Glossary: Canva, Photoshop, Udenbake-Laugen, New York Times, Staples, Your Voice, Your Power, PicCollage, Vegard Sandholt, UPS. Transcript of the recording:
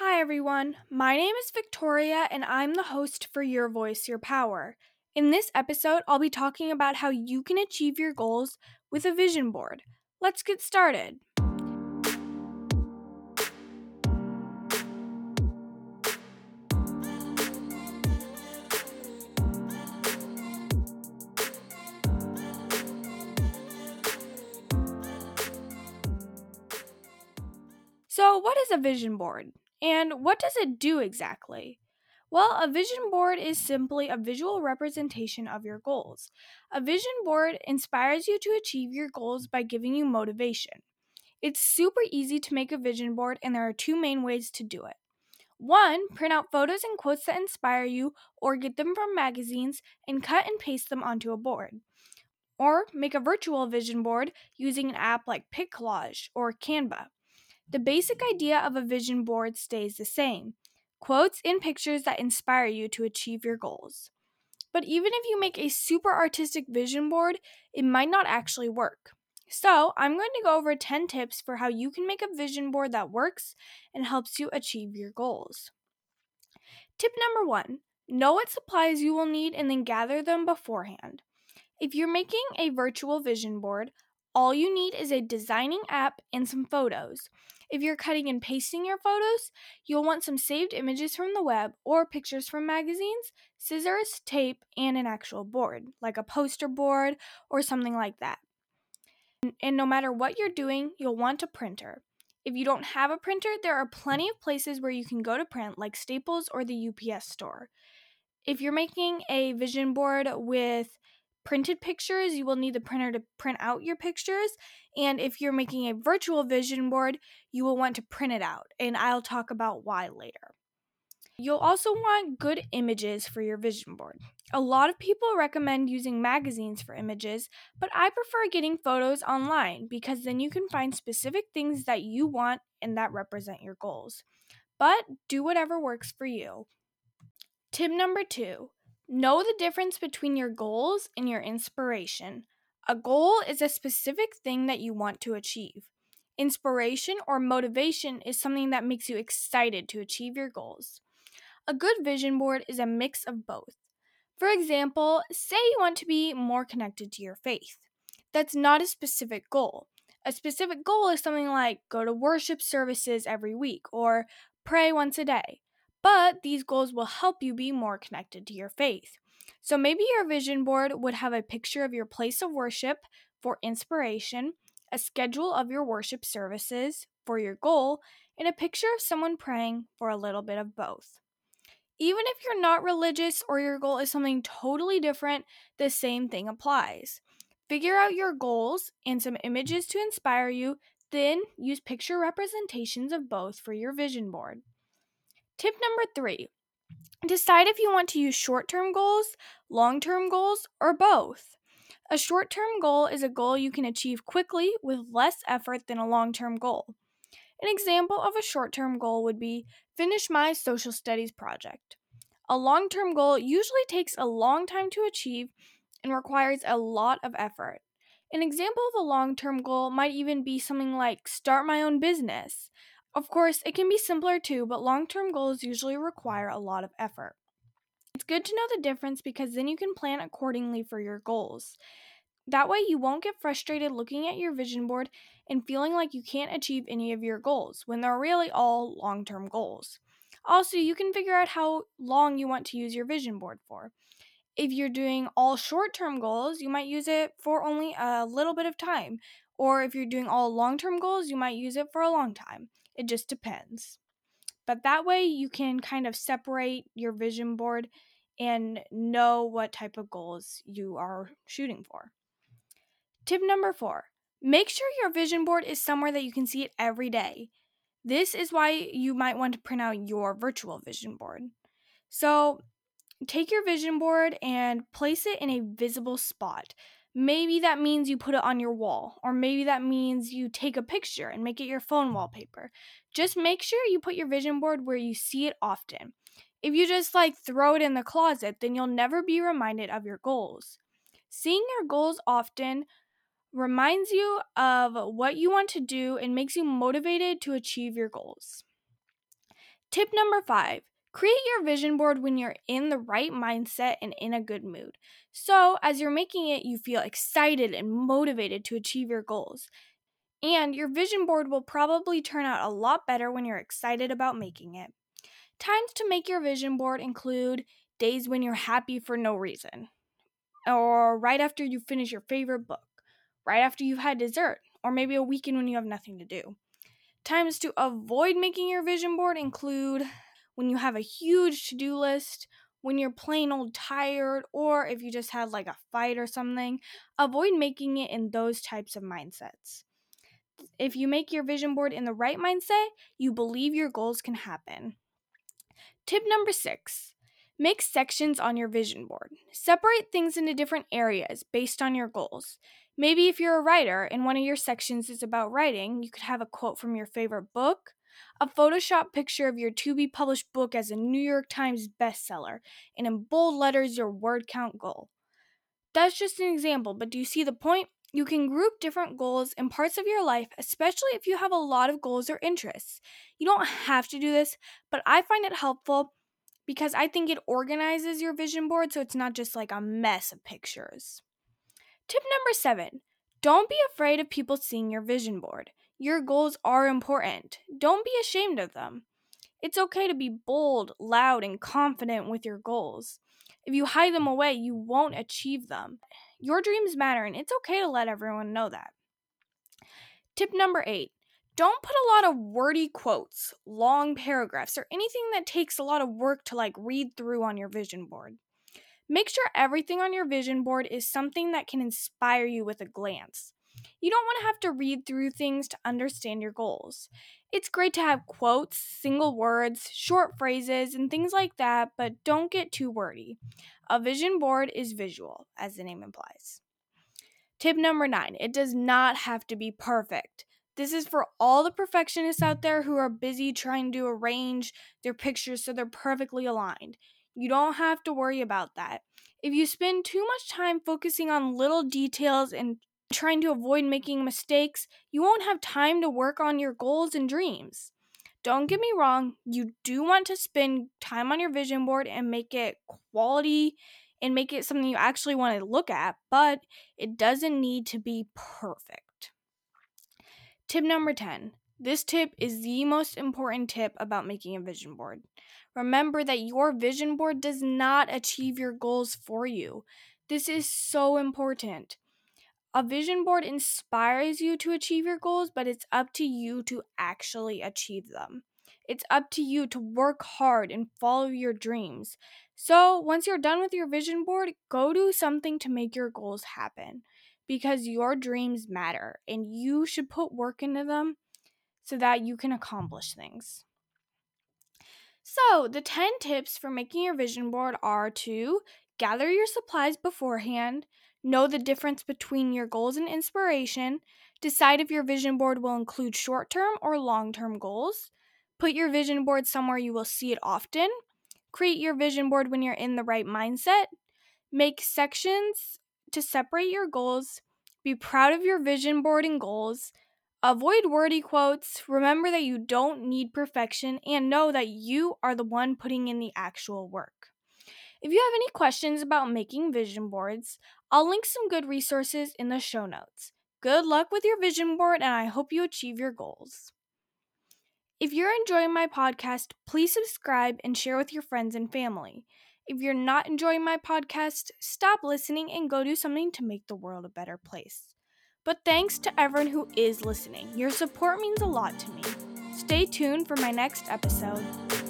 Hi everyone, my name is Victoria and I'm the host for Your Voice, Your Power. In this episode, I'll be talking about how you can achieve your goals with a vision board. Let's get started. So, what is a vision board? And what does it do exactly? Well, a vision board is simply a visual representation of your goals. A vision board inspires you to achieve your goals by giving you motivation. It's super easy to make a vision board, and there are two main ways to do it. One, print out photos and quotes that inspire you, or get them from magazines and cut and paste them onto a board. Or make a virtual vision board using an app like PicCollage or Canva. The basic idea of a vision board stays the same, quotes and pictures that inspire you to achieve your goals. But even if you make a super artistic vision board, it might not actually work. So I'm going to go over 10 tips for how you can make a vision board that works and helps you achieve your goals. Tip number 1, know what supplies you will need and then gather them beforehand. If you're making a virtual vision board, all you need is a designing app and some photos. If you're cutting and pasting your photos, you'll want some saved images from the web or pictures from magazines, scissors, tape, and an actual board, like a poster board or something like that. And no matter what you're doing, you'll want a printer. If you don't have a printer, there are plenty of places where you can go to print, like Staples or the UPS store. If you're making a vision board with printed pictures, you will need the printer to print out your pictures, and if you're making a virtual vision board, you will want to print it out, and I'll talk about why later. You'll also want good images for your vision board. A lot of people recommend using magazines for images, but I prefer getting photos online because then you can find specific things that you want and that represent your goals. But do whatever works for you. Tip number 2. Know the difference between your goals and your inspiration. A goal is a specific thing that you want to achieve. Inspiration or motivation is something that makes you excited to achieve your goals. A good vision board is a mix of both. For example, say you want to be more connected to your faith. That's not a specific goal. A specific goal is something like go to worship services every week or pray once a day. But these goals will help you be more connected to your faith. So maybe your vision board would have a picture of your place of worship for inspiration, a schedule of your worship services for your goal, and a picture of someone praying for a little bit of both. Even if you're not religious or your goal is something totally different, the same thing applies. Figure out your goals and some images to inspire you, then use picture representations of both for your vision board. Tip number 3, decide if you want to use short-term goals, long-term goals, or both. A short-term goal is a goal you can achieve quickly with less effort than a long-term goal. An example of a short-term goal would be finish my social studies project. A long-term goal usually takes a long time to achieve and requires a lot of effort. An example of a long-term goal might even be something like start my own business. Of course, it can be simpler too, but long-term goals usually require a lot of effort. It's good to know the difference because then you can plan accordingly for your goals. That way you won't get frustrated looking at your vision board and feeling like you can't achieve any of your goals when they're really all long-term goals. Also, you can figure out how long you want to use your vision board for. If you're doing all short-term goals, you might use it for only a little bit of time. Or if you're doing all long-term goals, you might use it for a long time. It just depends. But that way you can kind of separate your vision board and know what type of goals you are shooting for. Tip number 4, make sure your vision board is somewhere that you can see it every day. This is why you might want to print out your virtual vision board. So take your vision board and place it in a visible spot. Maybe that means you put it on your wall, or maybe that means you take a picture and make it your phone wallpaper. Just make sure you put your vision board where you see it often. If you just throw it in the closet, then you'll never be reminded of your goals. Seeing your goals often reminds you of what you want to do and makes you motivated to achieve your goals. Tip number 5, create your vision board when you're in the right mindset and in a good mood. So as you're making it, you feel excited and motivated to achieve your goals. And your vision board will probably turn out a lot better when you're excited about making it. Times to make your vision board include days when you're happy for no reason, or right after you finish your favorite book, right after you've had dessert, or maybe a weekend when you have nothing to do. Times to avoid making your vision board include when you have a huge to-do list, when you're plain old tired, or if you just had like a fight or something. Avoid making it in those types of mindsets. If you make your vision board in the right mindset, you believe your goals can happen. Tip number 6, make sections on your vision board. Separate things into different areas based on your goals. Maybe if you're a writer and one of your sections is about writing, you could have a quote from your favorite book, a Photoshop picture of your to-be-published book as a New York Times bestseller, and in bold letters your word count goal. That's just an example, but do you see the point? You can group different goals in parts of your life, especially if you have a lot of goals or interests. You don't have to do this, but I find it helpful because I think it organizes your vision board so it's not just like a mess of pictures. Tip number 7, don't be afraid of people seeing your vision board. Your goals are important. Don't be ashamed of them. It's okay to be bold, loud, and confident with your goals. If you hide them away, you won't achieve them. Your dreams matter, and it's okay to let everyone know that. Tip number 8, don't put a lot of wordy quotes, long paragraphs, or anything that takes a lot of work to read through on your vision board. Make sure everything on your vision board is something that can inspire you with a glance. You don't want to have to read through things to understand your goals. It's great to have quotes, single words, short phrases, and things like that, but don't get too wordy. A vision board is visual, as the name implies. Tip number 9, it does not have to be perfect. This is for all the perfectionists out there who are busy trying to arrange their pictures so they're perfectly aligned. You don't have to worry about that. If you spend too much time focusing on little details and trying to avoid making mistakes, you won't have time to work on your goals and dreams. Don't get me wrong, you do want to spend time on your vision board and make it quality and make it something you actually want to look at, but it doesn't need to be perfect. Tip number 10. This tip is the most important tip about making a vision board. Remember that your vision board does not achieve your goals for you. This is so important. A vision board inspires you to achieve your goals, but it's up to you to actually achieve them. It's up to you to work hard and follow your dreams. So once you're done with your vision board, go do something to make your goals happen because your dreams matter and you should put work into them so that you can accomplish things. So the 10 tips for making your vision board are to gather your supplies beforehand, know the difference between your goals and inspiration, decide if your vision board will include short-term or long-term goals, put your vision board somewhere you will see it often, create your vision board when you're in the right mindset, make sections to separate your goals, be proud of your vision board and goals, avoid wordy quotes, remember that you don't need perfection, and know that you are the one putting in the actual work. If you have any questions about making vision boards, I'll link some good resources in the show notes. Good luck with your vision board, and I hope you achieve your goals. If you're enjoying my podcast, please subscribe and share with your friends and family. If you're not enjoying my podcast, stop listening and go do something to make the world a better place. But thanks to everyone who is listening. Your support means a lot to me. Stay tuned for my next episode.